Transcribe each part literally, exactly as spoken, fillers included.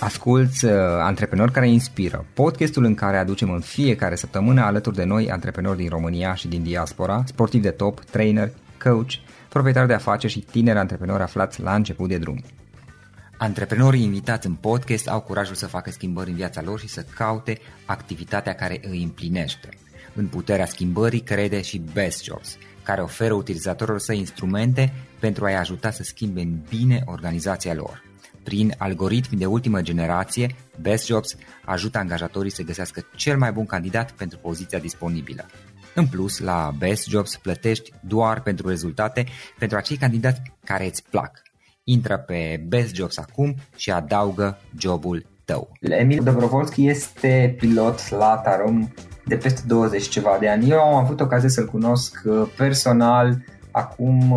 Asculți uh, Antreprenori care inspiră, podcastul în care aducem în fiecare săptămână alături de noi antreprenori din România și din diaspora, sportivi de top, trainer, coach, proprietari de afaceri și tineri antreprenori aflați la început de drum. Antreprenorii invitați în podcast au curajul să facă schimbări în viața lor și să caute activitatea care îi împlinește. În puterea schimbării crede și Best Jobs, care oferă utilizatorilor săi instrumente pentru a-i ajuta să schimbe în bine organizația lor. Prin algoritmi de ultimă generație, Best Jobs ajută angajatorii să găsească cel mai bun candidat pentru poziția disponibilă. În plus, la Best Jobs plătești doar pentru rezultate pentru acei candidați care îți plac. Intră pe Best Jobs acum și adaugă jobul tău. Emil Dobrovolski este pilot la Tarom de peste douăzeci ceva de ani. Eu am avut ocazia să-l cunosc personal acum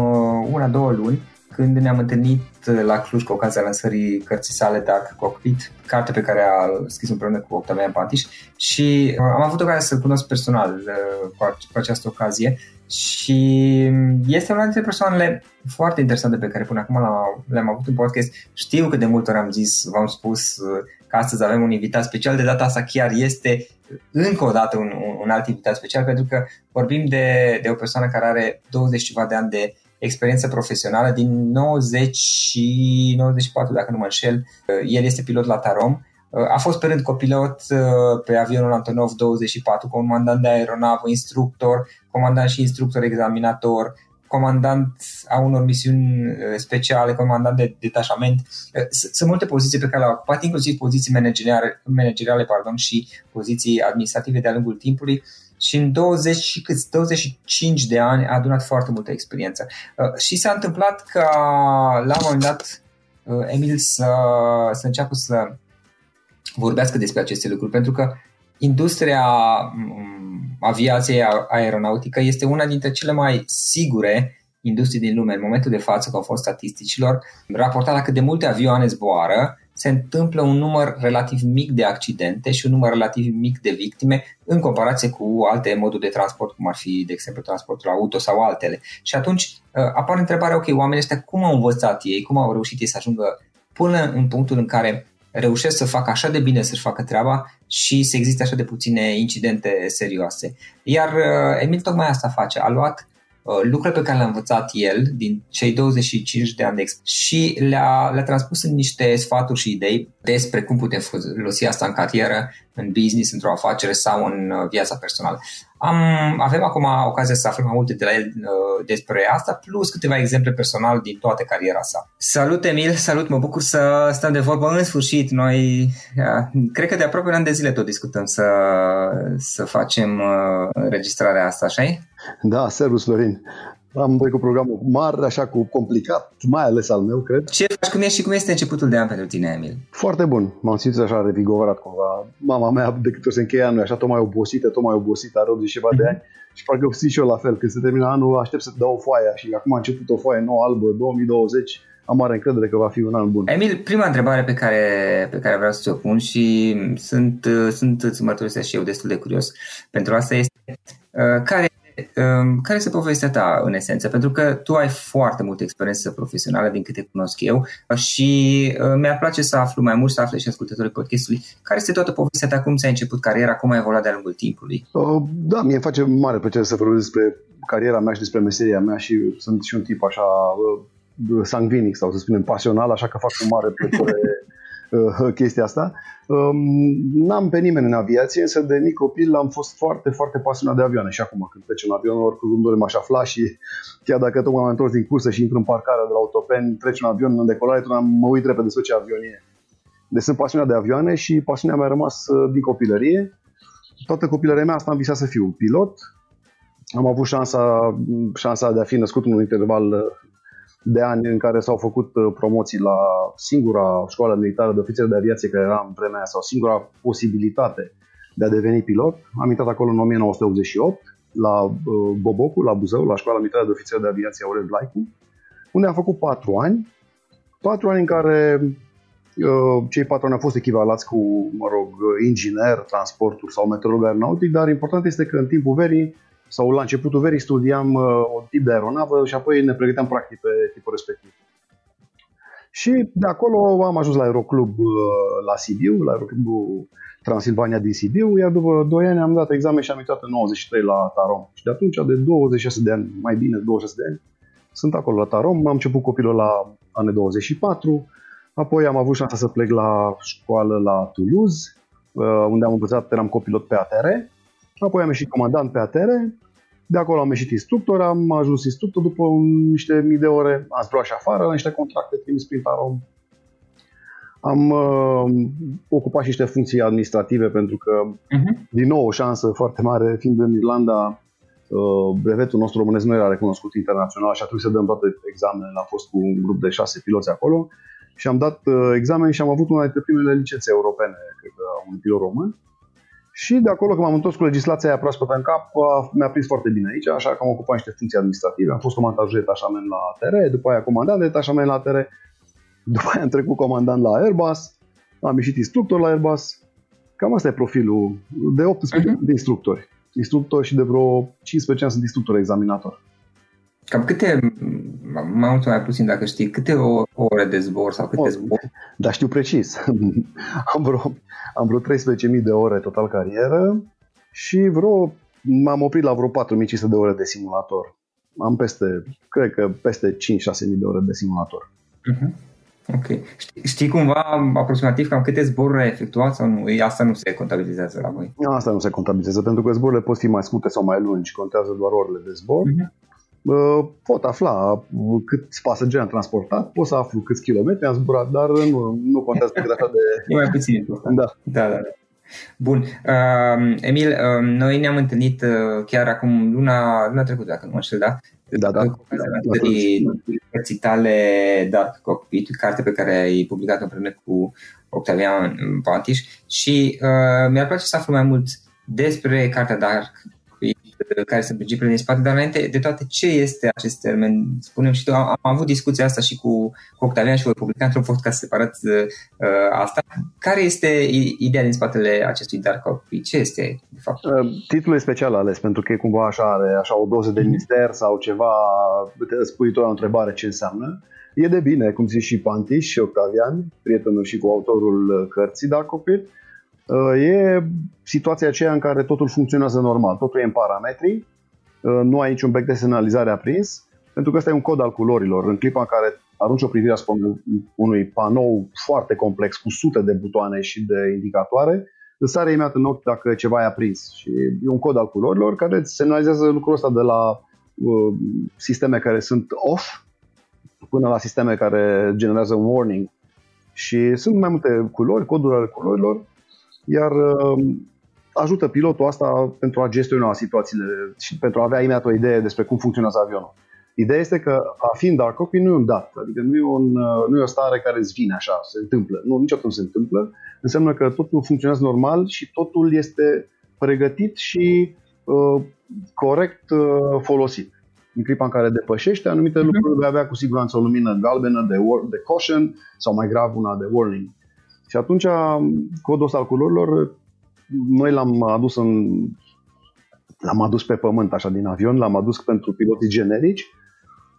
una-două luni, când ne-am întâlnit la Cluj cu ocazia lansării cărții sale Dark Cockpit, carte pe care a scris împreună cu Octavian Pantiș, și am avut ocazia să-l cunosc personal cu această ocazie și este una dintre persoanele foarte interesante pe care până acum le-am avut în podcast. Știu că de multe ori am zis, v-am spus că astăzi avem un invitat special, de data asta chiar este încă o dată un, un alt invitat special, pentru că vorbim de, de o persoană care are douăzeci ceva de ani de experiență profesională, din nouăzeci și nouăzeci și patru, dacă nu mă înșel. El este pilot la Tarom. A fost pe rând copilot pe avionul Antonov douăzeci și patru, comandant de aeronavă, instructor, comandant și instructor examinator, comandant a unor misiuni speciale, comandant de detașament. Sunt multe poziții pe care le-a ocupat, inclusiv poziții manageriale, pardon, și poziții administrative de-a lungul timpului. Și în douăzeci și câți, douăzeci și cinci de ani a adunat foarte multă experiență. Și s-a întâmplat că la un moment dat Emil să, să înceapă să vorbească despre aceste lucruri, pentru că industria aviației aeronautică este una dintre cele mai sigure industrii din lume. În momentul de față, că au fost statisticilor raportat la cât de multe avioane zboară, se întâmplă un număr relativ mic de accidente și un număr relativ mic de victime în comparație cu alte moduri de transport, cum ar fi, de exemplu, transportul auto sau altele. Și atunci apare întrebarea, ok, oamenii ăștia cum au învățat ei, cum au reușit ei să ajungă până în punctul în care reușesc să facă așa de bine să-și facă treaba și să existe așa de puține incidente serioase. Iar Emil tocmai asta face, a luat lucrurile pe care le-a învățat el din cei douăzeci și cinci de ani de experiență și le-a, le-a transpus în niște sfaturi și idei despre cum putem folosi asta în carieră, în business, într-o afacere sau în viața personală. Am, avem acum ocazia să aflăm mai multe de la el uh, despre asta, plus câteva exemple personale din toată cariera sa. Salut Emil, salut, mă bucur să stăm de vorbă în sfârșit. Noi, uh, cred că de aproape un an de zile tot discutăm să, să facem uh, înregistrarea asta, așa-i? Da, servus Florin. Am trecut programul mare, așa cu complicat, mai ales al meu, cred. Ce faci, cum ești și cum este începutul de an pentru tine, Emil? Foarte bun, m-am simțit așa revigorat cumva. Mama mea, de câte ori se încheie anul, așa tot mai obosită, tot mai obosită, are optzeci și ceva de ani și parcă simt și eu la fel. Când se termină anul, aștept să dau o foaie și acum a început o foaie nouă, albă, două mii douăzeci. Am mare încredere că va fi un an bun. Emil, prima întrebare pe care, pe care vreau să ți-o pun și sunt, sunt, îți mărturisesc și eu, destul de curios pentru asta este, uh, care Care este povestea ta în esență? Pentru că tu ai foarte multă experiență profesională, din câte cunosc eu, și mi-ar place să aflu mai mult, să afle și ascultătorii podcastului. Care este toată povestea ta? Cum s-a început cariera? Cum a evoluat de-a lungul timpului? Da, mie îmi face mare plăcere să vorbesc despre cariera mea și despre meseria mea și sunt și un tip așa sangvinic sau să spunem pasional, așa că fac cu mare plăcere chestia asta. N-am pe nimeni în aviație, însă de mic copil am fost foarte, foarte pasionat de avioane și acum când trece un avion, oricum doar m-aș afla și chiar dacă tocmai m-am întors din cursă și intru în parcarea de la autopen, trece un avion în decolare, tot mă uit repede să ce avion e. Deci sunt pasionat de avioane și pasiunea mea a rămas din copilărie. Toată copilăria mea asta am visat să fiu pilot. Am avut șansa, șansa de a fi născut în un interval de ani în care s-au făcut promoții la singura școală militară de ofițeri de aviație care era în vremea aia, sau singura posibilitate de a deveni pilot. Am intrat acolo în nouăsprezece optzeci și opt la Bobocu, la Buzău, la școala militară de ofițeri de aviație Aurel Vlaicu, unde am făcut patru ani, patru ani în care cei patru ani au fost echivalați cu, mă rog, inginer, transportul sau meteorolog aeronautic, dar important este că în timpul verii sau la începutul verii studiam un tip de aeronavă și apoi ne pregăteam practic pe tipul respectiv. Și de acolo am ajuns la aeroclub la Sibiu, la aeroclubul Transilvania din Sibiu, iar după doi ani am dat examen și am intrat în nouăzeci și trei la Tarom. Și de atunci, de douăzeci și șase de ani, mai bine douăzeci și șase de ani, sunt acolo la Tarom. Am început copilul la ane douăzeci și patru, apoi am avut șansa să plec la școală la Toulouse, unde am învățat, eram copilot pe A T R, apoi am ieșit comandant pe A T R, de acolo am ieșit instructor, am ajuns instructor după niște mii de ore, am spus și afară, la niște contracte trimis prin Tarom. Am uh, ocupat și niște funcții administrative pentru că, uh-huh. din nou, o șansă foarte mare, fiind în Irlanda, uh, brevetul nostru românesc nu era recunoscut internațional și atunci să dăm toate examenele. Am fost cu un grup de șase piloți acolo și am dat uh, examen și am avut una dintre primele licențe europene, cred că, a unui pilot român. Și de acolo, când m-am întors cu legislația aia proaspătă în cap, mi-a prins foarte bine aici, așa că am ocupat niște funcții administrative. Am fost comandant de detașament la A T R, după aia comandant de detașament la A T R, după aia am trecut comandant la Airbus, am ieșit instructor la Airbus. Cam asta e profilul de optsprezece uh-huh. de instructori. Instructori și de vreo cincisprezece ani sunt instructor examinator. Cam câte, mai mult mai puțin dacă știi, câte ore de zbor sau câte o, zbor? Da, știu precis. Am vreo, am vreo treisprezece mii de ore total carieră și vreo, m-am oprit la vreo patru mii cinci sute de ore de simulator. Am peste, cred că peste cinci șase mii de ore de simulator. Uh-huh. Ok. Știi, știi cumva aproximativ cam câte zboruri ai efectuat sau nu? Asta nu se contabilizează la voi? Asta nu se contabilizează pentru că zborurile pot fi mai scurte sau mai lungi, contează doar orele de zbor. Uh-huh. Pot afla cât pasageri am transportat, pot să aflu câți kilometri am zburat, dar nu, nu contează decât așa de... E mai puțin. Da. Da, da. Bun. Uh, Emil, uh, noi ne-am întâlnit uh, chiar acum luna, luna trecută, dacă nu mă știu, da? Da, da. Cărții tale Dark Cockpit, carte pe care ai publicat-o împreună cu Octavian Pantiș și uh, mi-ar place să aflu mai mult despre cartea Dark, care sunt principiile din spate, dar înainte de toate, ce este acest termen? Spunem și tu, am, am avut discuția asta și cu, cu Octavian și voi publica într-un podcast separat uh, asta. Care este ideea din spatele acestui Dark Cockpit? Ce este, de fapt? Uh, titlul e special ales, pentru că e cumva așa, are așa o doză de mister sau ceva, spui tu la o întrebare ce înseamnă. E de bine, cum zici și Pantiș și Octavian, prietenul și cu autorul cărții Dark Cockpit, e situația aceea în care totul funcționează normal, totul e în parametri, nu ai niciun bec de semnalizare aprins, pentru că ăsta e un cod al culorilor. În clipa în care arunci o privire asupra unui panou foarte complex cu sute de butoane și de indicatoare, îți sare imediat în ochi dacă ceva e aprins. Și e un cod al culorilor care îți semnalizează lucrul ăsta de la uh, sisteme care sunt off până la sisteme care generează un warning. Și sunt mai multe culori, coduri ale culorilor, iar ajută pilotul asta pentru a gestiona situațiile și pentru a avea imediat o idee despre cum funcționează avionul. Ideea este că a fi în Dark Cockpit nu e un dat, adică nu e, un, nu e o stare care îți vine așa, se întâmplă. Nu, niciodată nu se întâmplă. Înseamnă că totul funcționează normal și totul este pregătit și uh, corect uh, folosit. În clipa în care depășește anumite mm-hmm. lucruri, vei avea cu siguranță o lumină galbenă de, war- de caution sau mai grav una de warning. Și atunci codul ăsta al culorilor, noi l-am adus, în, l-am adus pe pământ așa din avion, l-am adus pentru piloții generici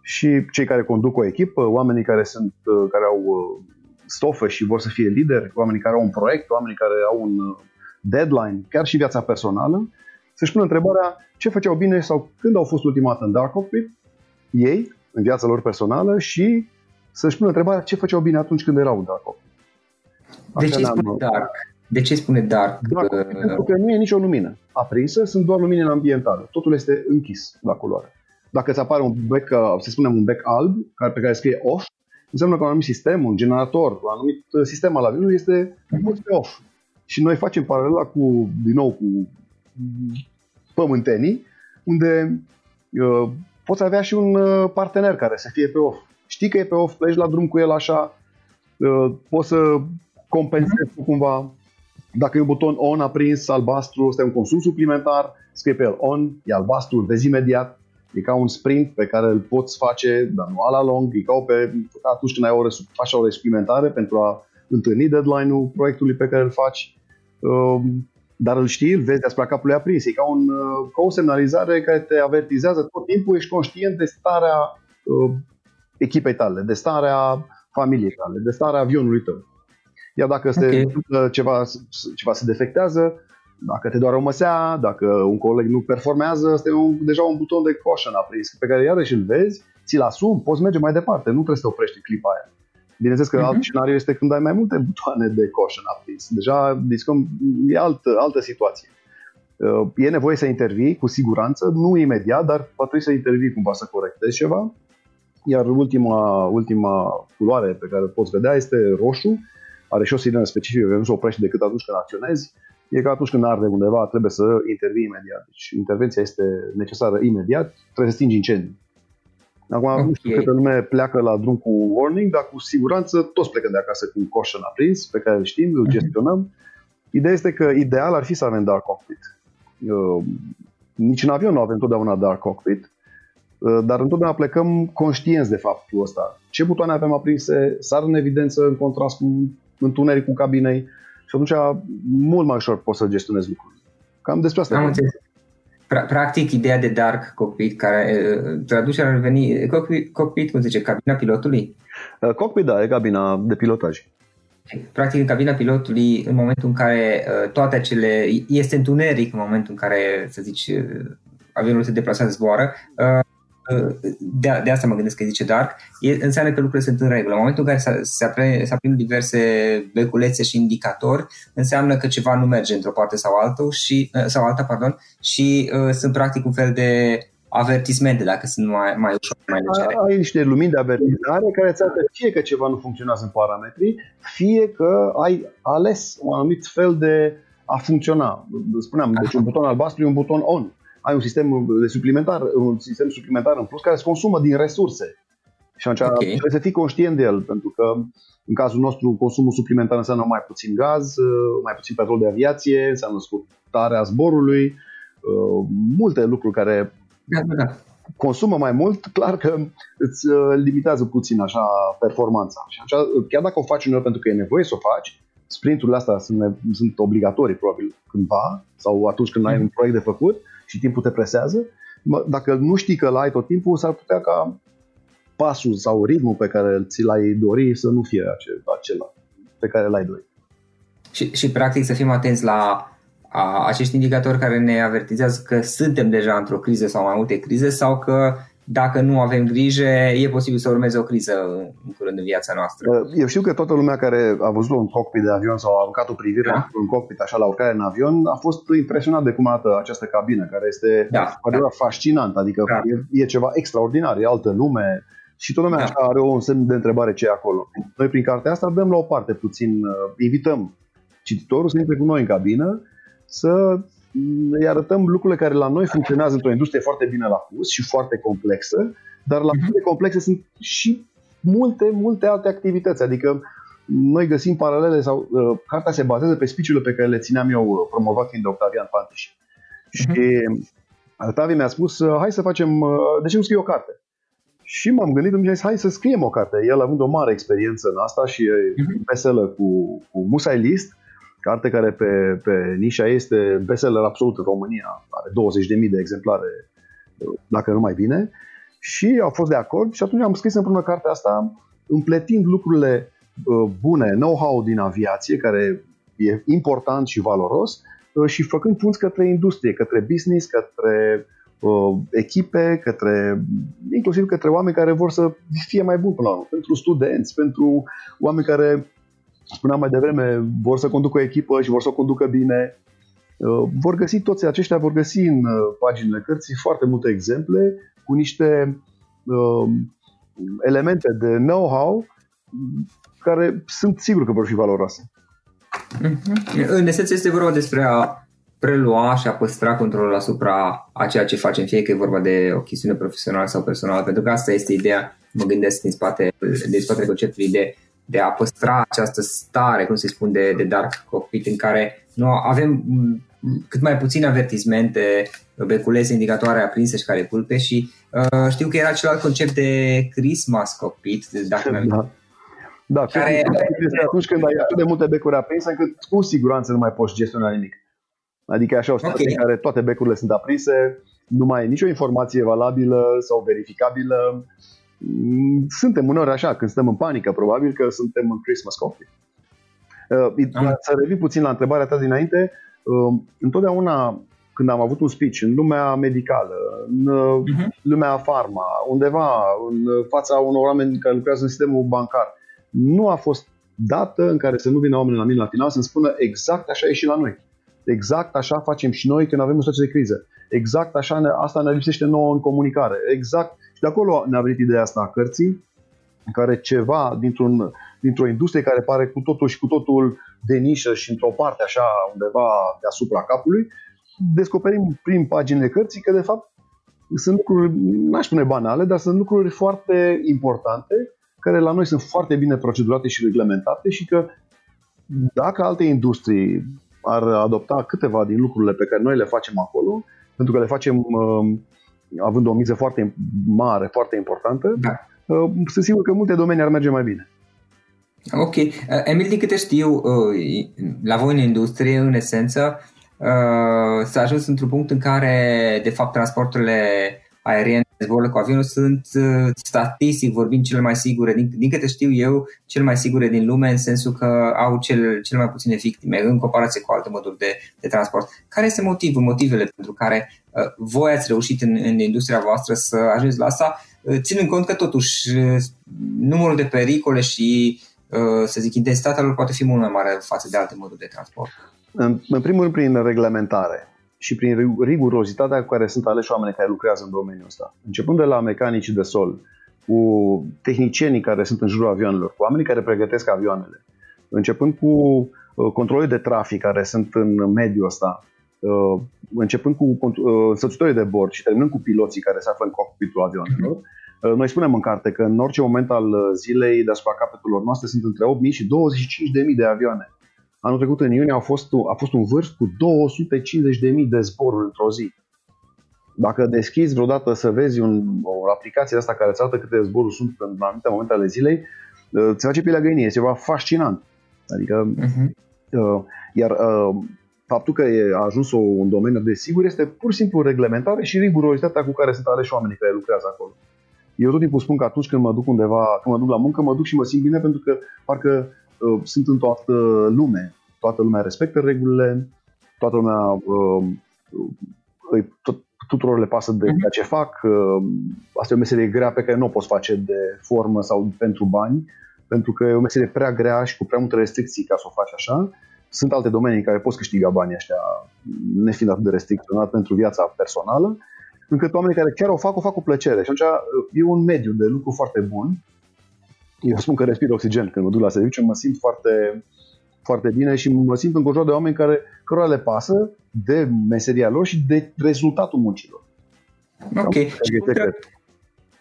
și cei care conduc o echipă, oamenii care, sunt, care au stofă și vor să fie lideri, oamenii care au un proiect, oamenii care au un deadline, chiar și viața personală, să-și pună întrebarea ce făceau bine sau când au fost ultima dată în Dark Cockpit, ei, în viața lor personală și să-și pună întrebarea ce făceau bine atunci când erau în Dark Cockpit. De ce, spune dark? de ce spune dark? Dark uh... Pentru că nu e nicio lumină aprinsă, sunt doar lumini ambientale. Totul este închis la culoare. Dacă îți apare un bec, să spunem un bec alb, pe care scrie off, înseamnă că un anumit sistem, un generator, un anumit sistem al avionului este off. Și noi facem paralela cu, din nou, cu pământenii, unde uh, poți avea și un partener care să fie pe off. știi că e pe off, pleci la drum cu el așa, poți să compensezi mm-hmm. cumva. Dacă e un buton on aprins, albastru, este un consum suplimentar, scrie pe el on, e albastru, îl vezi imediat. E ca un sprint pe care îl poți face, dar nu ala long, e ca pe, atunci când ai o oră, faci o oră suplimentare pentru a întâlni deadline-ul proiectului pe care îl faci, dar îl știi, îl vezi deasupra capului aprins. E ca, un, ca o semnalizare care te avertizează tot timpul, ești conștient de starea echipei tale, de starea familiei tale, de starea avionului tău. Iar dacă se okay. întâmplă ceva, ceva se defectează, dacă te doare o măsea, dacă un coleg nu performează, este un, deja un buton de caution aprins pe care iarăși îl vezi, ți-l asumi, poți merge mai departe, nu trebuie să te oprești în clipa aia. Bineînțeles că uh-huh. alt scenariu este când ai mai multe butoane de caution aprins. Deja discutăm, e altă, altă situație. E nevoie să intervii, cu siguranță, nu imediat, dar va trebui să intervii cumva să corectezi ceva. Iar ultima, ultima culoare pe care o poți vedea este roșu. Are și o sirenă specifică, că nu se oprește decât atunci când acționezi. E că atunci când arde undeva, trebuie să intervii imediat. Deci intervenția este necesară imediat, trebuie să stingi incendiul. Acum okay. nu știu câte lume pleacă la drum cu warning, dar cu siguranță toți plecăm de acasă cu un caution aprins, pe care îl știm, îl gestionăm. Mm-hmm. Ideea este că ideal ar fi să avem dark cockpit. Uh, nici în avion nu avem totdeauna dark cockpit, uh, dar întotdeauna plecăm conștienți de faptul ăsta. Ce butoane avem aprinse, sar în evidență în contrast cu întunericul cabinei și atunci mult mai ușor poți să gestionezi lucrurile. Cam despre asta. Am înțeles. Practic, ideea de dark cockpit, care traducerea ar veni, cockpit, cockpit, cum zice, cabina pilotului? Cockpit, da, e cabina de pilotaj. Practic, în cabina pilotului, în momentul în care toate acele, este întuneric în momentul în care, să zici, avionul se deplasează, zboară, De, de asta mă gândesc că zice dark, e, înseamnă că lucrurile sunt în regulă. În momentul în care se aprind aprin diverse beculețe și indicatori, înseamnă că ceva nu merge într-o parte sau altă și, sau alta, pardon, și uh, sunt practic un fel de avertismente, dacă sunt mai, mai ușor, mai legere. Ai niște lumini de avertizare care îți arată fie că ceva nu funcționează în parametri, fie că ai ales un anumit fel de a funcționa. Spuneam, deci un buton albastru e un buton on. Ai un sistem de suplimentar, un sistem suplimentar în plus care se consumă din resurse. Și atunci okay. trebuie să fii conștient de el, pentru că în cazul nostru consumul suplimentar înseamnă mai puțin gaz, mai puțin petrol de aviație, înseamnă scurtarea zborului, multe lucruri care da, da. consumă mai mult, clar că îți limitează puțin așa performanța. Și atunci, chiar dacă o faci uneori pentru că e nevoie să o faci, sprinturile astea sunt, sunt obligatorii probabil cândva sau atunci când mm-hmm. ai un proiect de făcut și timpul te presează, dacă nu știi că l-ai tot timpul, s-ar putea ca pasul sau ritmul pe care ți l-ai dori să nu fie acela pe care l-ai dori. Și, și practic să fim atenți la a, acești indicatori care ne avertizează că suntem deja într-o criză sau mai multe crize sau că dacă nu avem grijă, e posibil să urmeze o criză în curând în viața noastră. Eu știu că toată lumea care a văzut un cockpit de avion sau a aruncat o privire da. în cockpit așa la urcare în avion a fost impresionat de cum arată această cabină, care este da. Da. fascinantă, adică da. e, e ceva extraordinar, e altă lume și toată lumea da. așa are un semn de întrebare ce e acolo. Noi prin cartea asta dăm la o parte puțin, invităm cititorul să intre cu noi în cabină, să îi arătăm lucrurile care la noi funcționează într-o industrie foarte bine la pus și foarte complexă, dar la fel de complexe sunt și multe, multe alte activități. Adică noi găsim paralele sau uh, cartea se bazează pe speech-urile pe care le țineam eu promovat fiind de Octavian Pantiș. Uh-huh. Și Octavi mi-a spus, hai să facem, uh, de ce nu scrie o carte? Și m-am gândit, mi-a zis, hai să scriem o carte. El având o mare experiență în asta și uh-huh. veselă cu, cu Musai List, carte care pe, pe nișa este bestseller absolut în România, are douăzeci de mii de exemplare, dacă nu mai bine, și au fost de acord și atunci am scris împreună cartea asta împletind lucrurile bune, know-how din aviație, care e important și valoros, și făcând punți către industrie, către business, către echipe, către, inclusiv către oameni care vor să fie mai buni până la urmă, pentru studenți, pentru oameni care... Spuneam mai devreme, vor să conducă o echipă și vor să o conducă bine. Vor găsi, toți aceștia vor găsi în paginile cărții foarte multe exemple cu niște uh, elemente de know-how care sunt sigur că vor fi valoroase. În esență este vorba despre a prelua și a păstra controlul asupra a ceea ce facem, fie că e vorba de o chestiune profesională sau personală, pentru că asta este ideea mă gândesc din spate, din spatele conceptului de, de a păstra această stare, cum se spune, de, de dark cockpit, în care nu avem cât mai puține avertismente, beculeze, indicatoare aprinse și care culpe și uh, știu că era celălalt concept de Christmas cockpit, dacă da. mi-am Da, care este atunci când ai atât de multe becuri aprinse încât cu siguranță nu mai poți gestiona nimic. Adică așa o stare okay. în care toate becurile sunt aprinse, nu mai e nicio informație valabilă sau verificabilă. Suntem uneori așa, când stăm în panică, probabil că suntem în Christmas coffee. Am. Să revii puțin la întrebarea ta dinainte. Întotdeauna când am avut un speech în lumea medicală, în uh-huh. lumea farma, undeva în fața unor oameni care lucrează în sistemul bancar, nu a fost dată în care să nu vină oamenii la mine la final să-mi spună exact așa e și la noi. Exact așa facem și noi când avem o situație de criză. Exact așa, ne, asta ne lipsește nouă în comunicare. Exact. Și de acolo ne-a venit ideea asta a cărții, în care ceva dintr-un, dintr-o industrie care pare cu totul și cu totul de nișă și într-o parte așa undeva deasupra capului, descoperim prin paginile cărții că de fapt sunt lucruri, n-aș spune banale, dar sunt lucruri foarte importante care la noi sunt foarte bine procedurate și reglementate și că dacă alte industrii ar adopta câteva din lucrurile pe care noi le facem acolo, pentru că le facem având o miză foarte mare, foarte importantă, da. Sunt sigur că multe domenii ar merge mai bine. Ok. Emil, din câte știu, la voi în industrie, în esență, s-a ajuns într-un punct în care, de fapt, transporturile aeriene zborurile cu avionul sunt, statistic vorbind, cele mai sigure, din, din câte știu eu, cele mai sigure din lume, în sensul că au cel, cel mai puține victime în comparație cu alte moduri de, de transport. Care este motivul, motivele pentru care uh, voi ați reușit în, în industria voastră să ajungeți la asta, uh, ținând cont că totuși uh, numărul de pericole și, uh, să zic, intensitatea lor poate fi mult mai mare față de alte moduri de transport? În, în primul rând, prin reglementare și prin rigurozitatea cu care sunt aleși oamenii care lucrează în domeniul ăsta. Începând de la mecanicii de sol, cu tehnicienii care sunt în jurul avioanelor, cu oamenii care pregătesc avioanele, începând cu controlul de trafic care sunt în mediul ăsta, începând cu însoțitorii de bord și terminând cu piloții care se află în cockpitul avioanelor, noi spunem în carte că în orice moment al zilei deasupra capetelor noastre sunt între opt mii și douăzeci și cinci de mii de avioane. Anul trecut, în iunie, a fost, a fost un vârf cu două sute cincizeci de mii de zboruri într-o zi. Dacă deschizi vreodată să vezi un, o aplicație de asta care îți arată câte zboruri sunt în anumite momente ale zilei, îți face pielea găinii, este ceva fascinant. Adică, uh-huh. uh, iar uh, faptul că a ajuns un domeniu de sigur este pur și simplu reglementare și rigurozitatea cu care sunt aleși oamenii care lucrează acolo. Eu tot timpul spun că atunci când mă duc undeva, când mă duc la muncă, mă duc și mă simt bine pentru că parcă sunt în toată lume, toată lumea respectă regulile, toată lumea, tot, tuturor le pasă de ceea ce fac, asta e o meserie grea pe care nu o poți face de formă sau pentru bani, pentru că e o meserie prea grea și cu prea multe restricții ca să o faci așa. Sunt alte domenii în care poți câștiga banii ăștia, nefiind atât de restricționat pentru viața personală, încât oamenii care chiar o fac, o fac cu plăcere și atunci e un mediu de lucru foarte bun. Eu spun că respir oxigen când mă duc la serviciu, mă simt foarte, foarte bine și mă simt înconjurat de oameni care, cărora le pasă de meseria lor și de rezultatul muncilor. Ok. Cum, tra-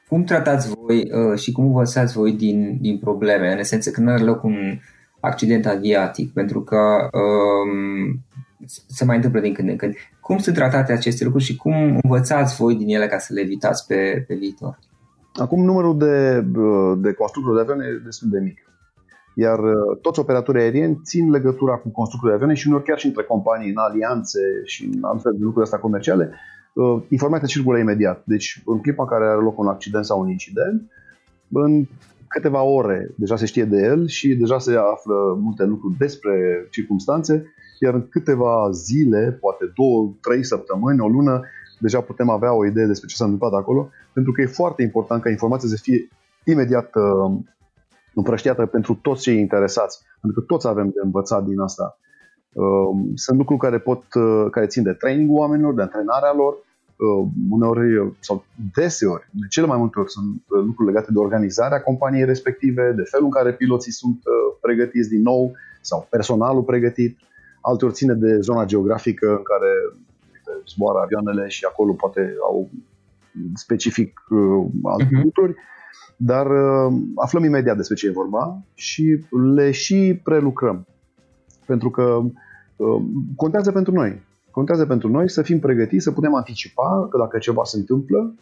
cum tratați voi uh, și cum învățați voi din, din probleme? În esență, când are loc un accident aviatic, pentru că uh, se mai întâmplă din când în când. Cum sunt tratate aceste lucruri și cum învățați voi din ele ca să le evitați pe, pe viitor? Acum numărul de, de constructori de avioane e destul de mic, iar toți operatorii aerieni țin legătura cu constructorii de avioane și uneori chiar și între companii, în alianțe și în altfel de lucruri astea comerciale, informația circulă imediat. Deci în clipa în care are loc un accident sau un incident, în câteva ore deja se știe de el și deja se află multe lucruri despre circumstanțe, iar în câteva zile, poate două, trei săptămâni, o lună, deja putem avea o idee despre ce s-a întâmplat acolo, pentru că e foarte important ca informația să fie imediat împrăștiată pentru toți cei interesați, pentru că toți avem de învățat din asta. Sunt lucruri care pot, care țin de trainingul oamenilor, de antrenarea lor, uneori sau deseori, de cele mai multe ori sunt lucruri legate de organizarea companiei respective, de felul în care piloții sunt pregătiți din nou sau personalul pregătit, alteori ține de zona geografică în care zboară avioanele și acolo poate au specific uh, alte uh-huh. lucruri. Dar aflăm imediat despre ce e vorba și le și prelucrăm. Pentru că contează pentru noi. Contează pentru noi să fim pregătiți, să putem anticipa că dacă ceva se întâmplă,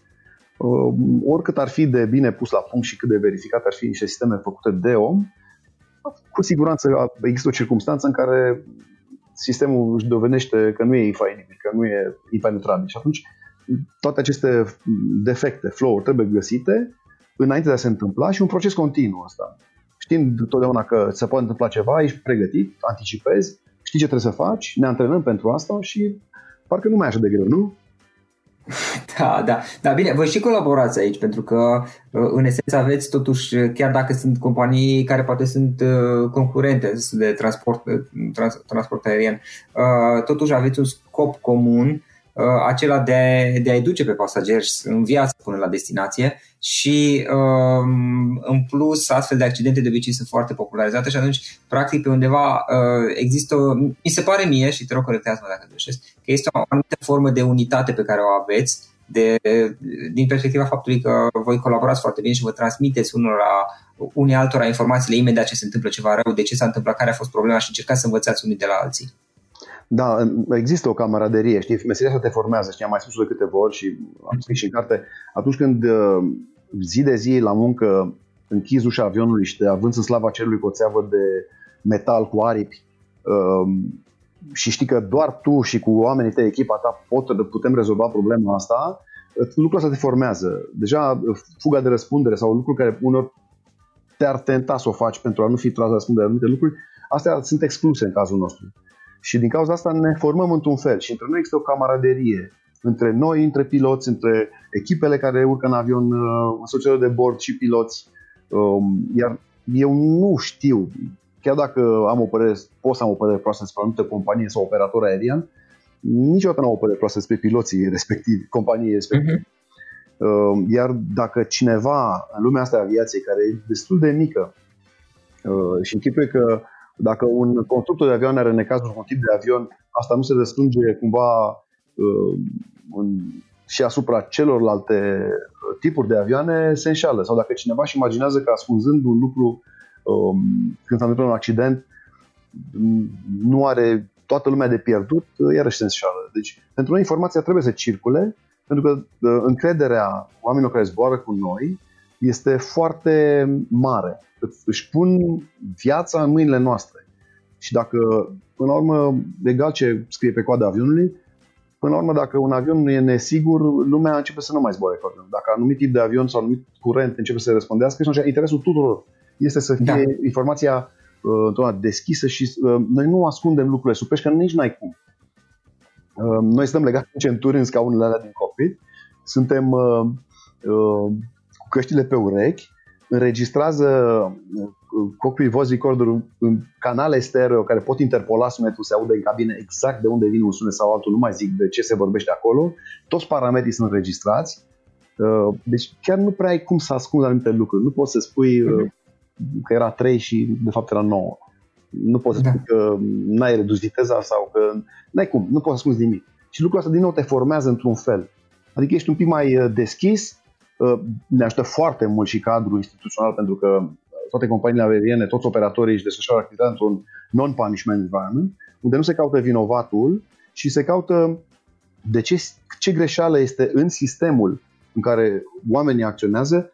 oricât ar fi de bine pus la punct și cât de verificat ar fi niște sisteme făcute de om, cu siguranță există o circumstanță în care sistemul își dovedește că nu e infailibil, că nu e impenetrabil. Și atunci toate aceste defecte, flow-uri trebuie găsite înainte de a se întâmpla și un proces continuu ăsta. Știind totdeauna că se poate întâmpla ceva, ești pregătit, anticipezi, știi ce trebuie să faci, ne antrenăm pentru asta și parcă nu mai e așa de greu, nu? Da, da. Da, bine, voi și colaborați aici, pentru că în esență aveți totuși, chiar dacă sunt companii care poate sunt concurente de transport, trans, transport aerian, totuși aveți un scop comun, acela de, de a-i duce pe pasageri în viață până la destinație și în plus astfel de accidente de obicei sunt foarte popularizate și atunci practic pe undeva există, mi se pare mie și te rog corectează-mă dacă greșesc, că este o anumită formă de unitate pe care o aveți de, din perspectiva faptului că voi colaborați foarte bine și vă transmiteți unora, unii altora informațiile imediat ce se întâmplă ceva rău, de ce s-a întâmplat, care a fost problema și încercați să învățați unii de la alții. Da, există o camaraderie, știi, meseria asta te formează, știi, am mai spus-o de câteva ori și am scris și în carte. Atunci când zi de zi la muncă închizi ușa avionului și te avânți în slava cerului cu o țeavă de metal, cu aripi și știi că doar tu și cu oamenii tăi, echipa ta, pot, putem rezolva problema asta, lucrul ăsta te formează. Deja fuga de răspundere sau lucruri care uneori te-ar tenta să o faci pentru a nu fi tras la răspundere anumite lucruri, astea sunt excluse în cazul nostru. Și din cauza asta ne formăm într-un fel și între noi există o camaraderie între noi, între piloți, între echipele care urcă în avion, asociația de bord și piloți. Iar eu nu știu, chiar dacă am o părere, pot să am o părere proastă despre anumite companie sau operator aerian, niciodată nu am o părere proastă despre piloții respectivi, companiei respective. Uh-huh. Iar dacă cineva în lumea asta a aviației, care e destul de mică și închipuie că dacă un constructor de avion are necazuri cu un tip de avion, asta nu se răspunge cumva uh, în, și asupra celorlalte tipuri de avioane, se înșeală. Sau dacă cineva își imaginează că ascunzând un lucru um, când s-a întâmplat un accident, nu are toată lumea de pierdut, iarăși se înșeală. Deci, pentru noi informația trebuie să circule, pentru că uh, încrederea oamenilor care zboară cu noi este foarte mare. Își pun viața în mâinile noastre. Și dacă, până la urmă, egal ce scrie pe coada avionului, până la urmă, dacă un avion nu e nesigur, lumea începe să nu mai zboare cu avionul. Dacă anumit tip de avion sau anumit curent începe să răspundească, și atunci interesul tuturor este să fie da. informația uh, întotdeauna deschisă și uh, noi nu ascundem lucrurile sub pești, că nici n-ai cum. Uh, noi suntem legați în centuri în scaunele alea din cockpit, suntem uh, uh, cu căștile pe urechi, înregistrează cockpit voice recorder în canale stereo care pot interpola sunetul, se aude în cabine exact de unde vine un sunet sau altul, nu mai zic de ce se vorbește acolo, toți parametrii sunt înregistrați, deci chiar nu prea ai cum să ascunzi anumite lucruri, nu poți să spui că era trei și de fapt era nouă, nu poți să spui da. că n-ai redus viteza sau că n-ai cum, nu poți să ascunzi nimic și lucrul ăsta din nou te formează într-un fel, adică ești un pic mai deschis. Ne ajută foarte mult și cadrul instituțional, pentru că toate companiile aeriene, toți operatorii își desfășoară activitatea într-un non-punishment environment, unde nu se caută vinovatul și se caută de ce, ce greșeală este în sistemul în care oamenii acționează,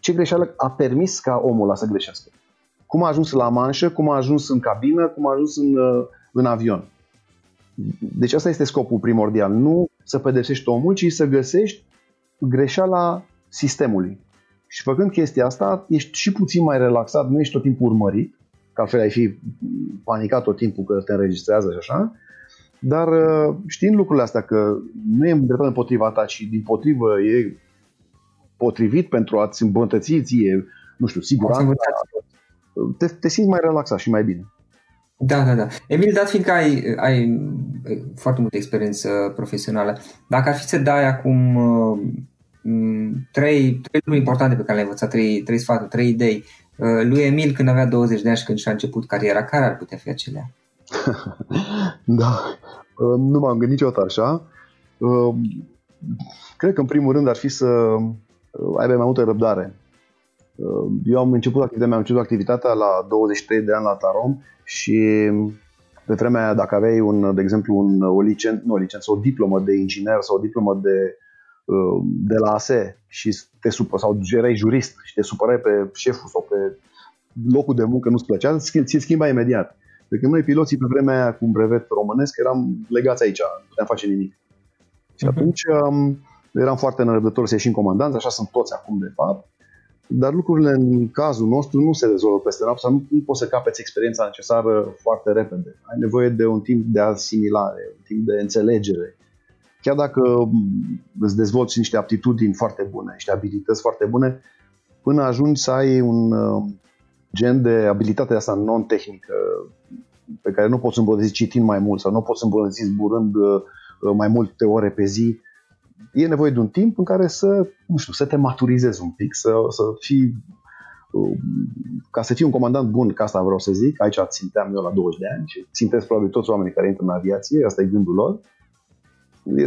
ce greșeală a permis ca omul ăla să greșească. Cum a ajuns la manșă, cum a ajuns în cabină, cum a ajuns în, în avion. Deci asta este scopul primordial, nu să pedepsești omul, ci să găsești greșeala sistemului. Și făcând chestia asta, ești și puțin mai relaxat, nu ești tot timpul urmărit, că altfel ai fi panicat tot timpul că te înregistrează și așa, dar știind lucrurile astea că nu e îndreptat împotriva ta, ci din potrivă e potrivit pentru a-ți îmbunătăți ție, nu știu, siguranța, te, te simți mai relaxat și mai bine. Da, da, da. Emil, dat fiindcă ai, ai foarte multă experiență profesională, dacă ar fi să dai acum m, trei, trei lucruri importante pe care le-ai învățat, trei, trei sfaturi, trei idei, lui Emil când avea douăzeci de ani și când și-a început cariera, care ar putea fi acelea? Da, nu m-am gândit niciodată așa. Cred că în primul rând ar fi să aibă mai multă răbdare Eu am început activitatea, am început activitatea la douăzeci și trei de ani la Tarom și pe vremea aia, dacă aveai un, de exemplu, un, o licență, nu o licență, o diplomă de inginer sau o diplomă de, de la A S E și te supă, sau erai jurist și te supărai pe șeful sau pe locul de muncă, nu-ți plăcea, ți-l schimba imediat. Deci când noi piloții pe vremea aia cu un brevet românesc eram legați aici, nu puteam face nimic. Și atunci eram foarte nerăbdător să ieșim comandanți, așa sunt toți acum de fapt, dar lucrurile în cazul nostru nu se rezolvă peste noapte, nu, nu poți să capeți experiența necesară foarte repede. Ai nevoie de un timp de asimilare, un timp de înțelegere. Chiar dacă îți dezvolți niște aptitudini foarte bune, niște abilități foarte bune, până ajungi să ai un gen de abilitate asta non-tehnică, pe care nu poți îmbunătăți citind mai mult sau nu poți îmbunătăți zburând mai multe ore pe zi, e nevoie de un timp în care să, nu știu, să te maturizezi un pic, să, să fii, ca să fii un comandant bun, ca asta vreau să zic, aici ținteam eu la douăzeci de ani și țintesc probabil toți oamenii care intră în aviație, asta e gândul lor.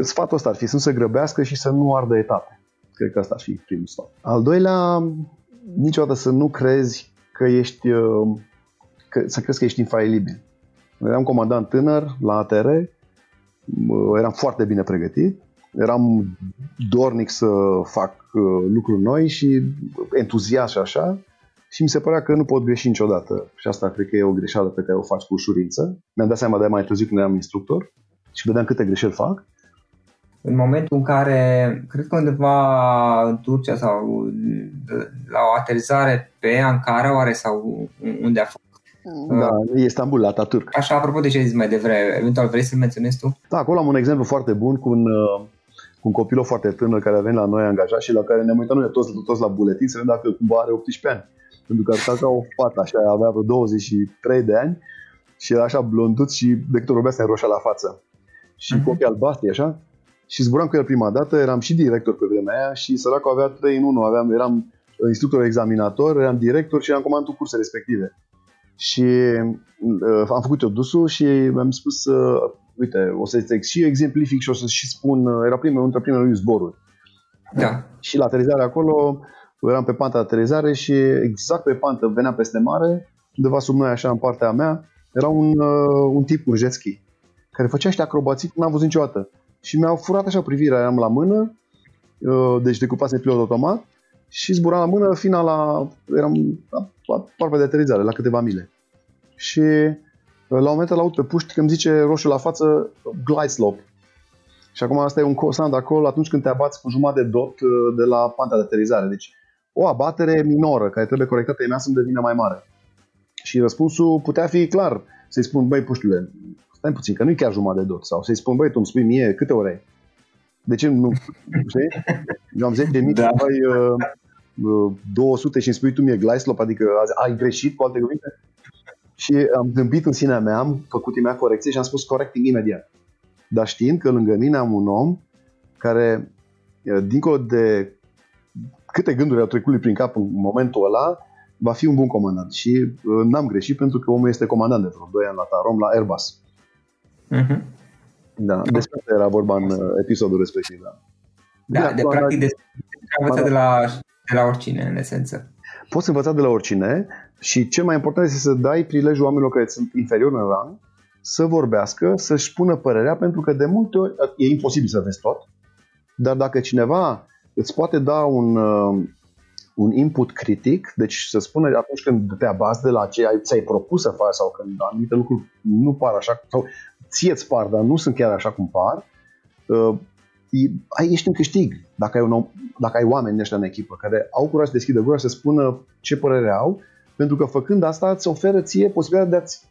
Sfatul ăsta ar fi să nu se grăbească și să nu ardă etape. Cred că asta ar fi primul sfat. Al doilea, niciodată să nu crezi că ești, că, să crezi că ești infailibil. Eram comandant tânăr la A T R, eram foarte bine pregătit, eram dornic să fac lucruri noi și entuziast și așa și mi se părea că nu pot greși niciodată și asta cred că e o greșeală pe care o faci cu ușurință. Mi-am dat seama de mai târziu când eram instructor și vedeam câte greșeli fac. În momentul în care, cred că undeva în Turcia sau la o aterizare pe Ankara oare sau unde a fost? Da, uh, Istanbul, la Taturc. Așa, apropo de ce ai zis mai devreme, eventual vrei să-l menționezi tu? Da, acolo am un exemplu foarte bun cu un, cu un copilot foarte tânăr care a venit la noi angajat și la care ne-am uitat noi toți, toți la buletin să vedem dacă cumva are optsprezece ani. Pentru că arăta ca o fată, așa, avea vreo douăzeci și trei de ani și era așa blonduț și de câte vorbea să ne roșea la față. Și uh-huh. cu ochii albastri, așa. Și zburam cu el prima dată, eram și director pe vremea aia și săracul avea trei în unu, aveam, eram instructor examinator, eram director și eram comandul cursei respective. Și uh, am făcut eu dusul și mi-am spus, uh, uite, o să-ți și exemplific și o să și spun, uh, era primul, între primele lui zboruri. Da. Și la aterizare acolo, eram pe panta de aterizare și exact pe pantă venea peste mare, undeva sub noi așa în partea mea, era un, uh, un tip cu jet ski, care făcea niște acrobații, n-am văzut niciodată. Și mi-au furat așa privirea, eram la mână, uh, deci decupase în pilot automat, și zburam la mână, final la, eram la, la partea de aterizare, la câteva mile. Și la un moment dat l-aud pe puști că îmi zice roșu la față, glide slope. Și acum asta e un sound acolo atunci când te abați cu jumătate de dot de la panta de aterizare. Deci o abatere minoră care trebuie corectată imediat să-mi devină mai mare. Și răspunsul putea fi clar, să-i spun, băi puștule, stai puțin că nu-i chiar jumătate de dot. Sau să-i spun, băi tu îmi spui mie câte ore ai? De ce nu? Știi? Eu am zis de mic, da. uh, două sute și îmi spui tu mie glide slope, adică ai greșit cu alte cuvinte? Și am zâmbit în sinea mea, am făcut imediat corecție și am spus correcting imediat. Dar știind că lângă mine am un om care, dincolo de câte gânduri au trecut prin cap în momentul ăla, va fi un bun comandant. Și uh, n-am greșit pentru că omul este comandant de vreo doi ani la Tarom, la Airbus. Uh-huh. Da, despre asta era vorba în episodul respectiv. Da, da de, de practic despre învăța de la, de la oricine, în esență. Poți învăța de la oricine și cel mai important este să dai prilejul oamenilor care sunt inferiori în rang să vorbească, să-și spună părerea, pentru că de multe ori e imposibil să vezi tot, dar dacă cineva îți poate da un, un input critic, deci să spună atunci când te abați de la ce ai, ți-ai propus să faci sau când anumite lucruri nu par așa, sau ție-ți par, dar nu sunt chiar așa cum par, ești în câștig dacă ai, un om, dacă ai oameni ăștia în echipă care au curaj să deschidă gura și să spună ce părere au, pentru că făcând asta îți oferă ție posibilitatea de a-ți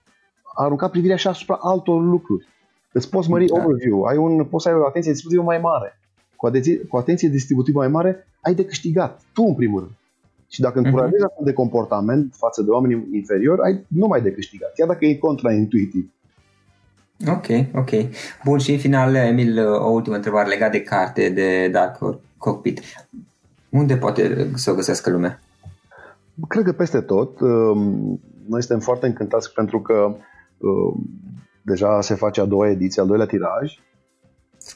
arunca privirea și asupra altor lucruri. Îți poți mări da. overview, ai un, poți să ai o atenție distributivă mai mare. Cu atenție, cu atenție distributivă mai mare ai de câștigat, tu în primul rând. Și dacă încurajezi uh-huh. astfel de comportament față de oamenii inferiori, ai numai de câștigat, chiar dacă e contraintuitiv. Ok, ok. Bun, și în final, Emil, o ultimă întrebare legată de carte, de Dark Cockpit. Unde poate să o găsească lumea? Cred că peste tot. Noi suntem foarte încântați pentru că deja se face a doua ediție, al doilea tiraj.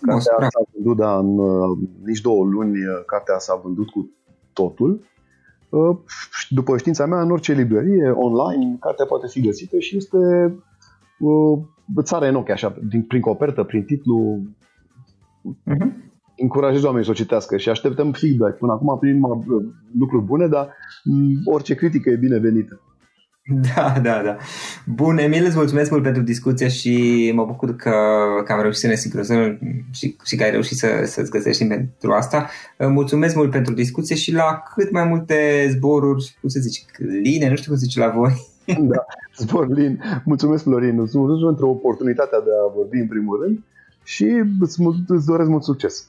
Cartea Bun, s-a vândut, da, în nici două luni cartea s-a vândut cu totul. După știința mea, în orice librărie, online, cartea poate fi găsită și este țara în ochi, așa, prin copertă, prin titlu. Uh-huh. Încurajez oamenii să o citească și așteptăm feedback. Până acum primim lucruri bune, dar orice critică e binevenită. Da, da, da. Bun, Emil, îți mulțumesc mult pentru discuție și mă bucur că, că am reușit să ne sincronizăm și, și că ai reușit să, să-ți găsești pentru asta. Mulțumesc mult pentru discuție și la cât mai multe zboruri, cum să zici, line, nu știu cum se zice la voi. Da, zbor lin. Mulțumesc, Florin. Îți mulțumesc pentru oportunitatea de a vorbi în primul rând și îți doresc mult succes.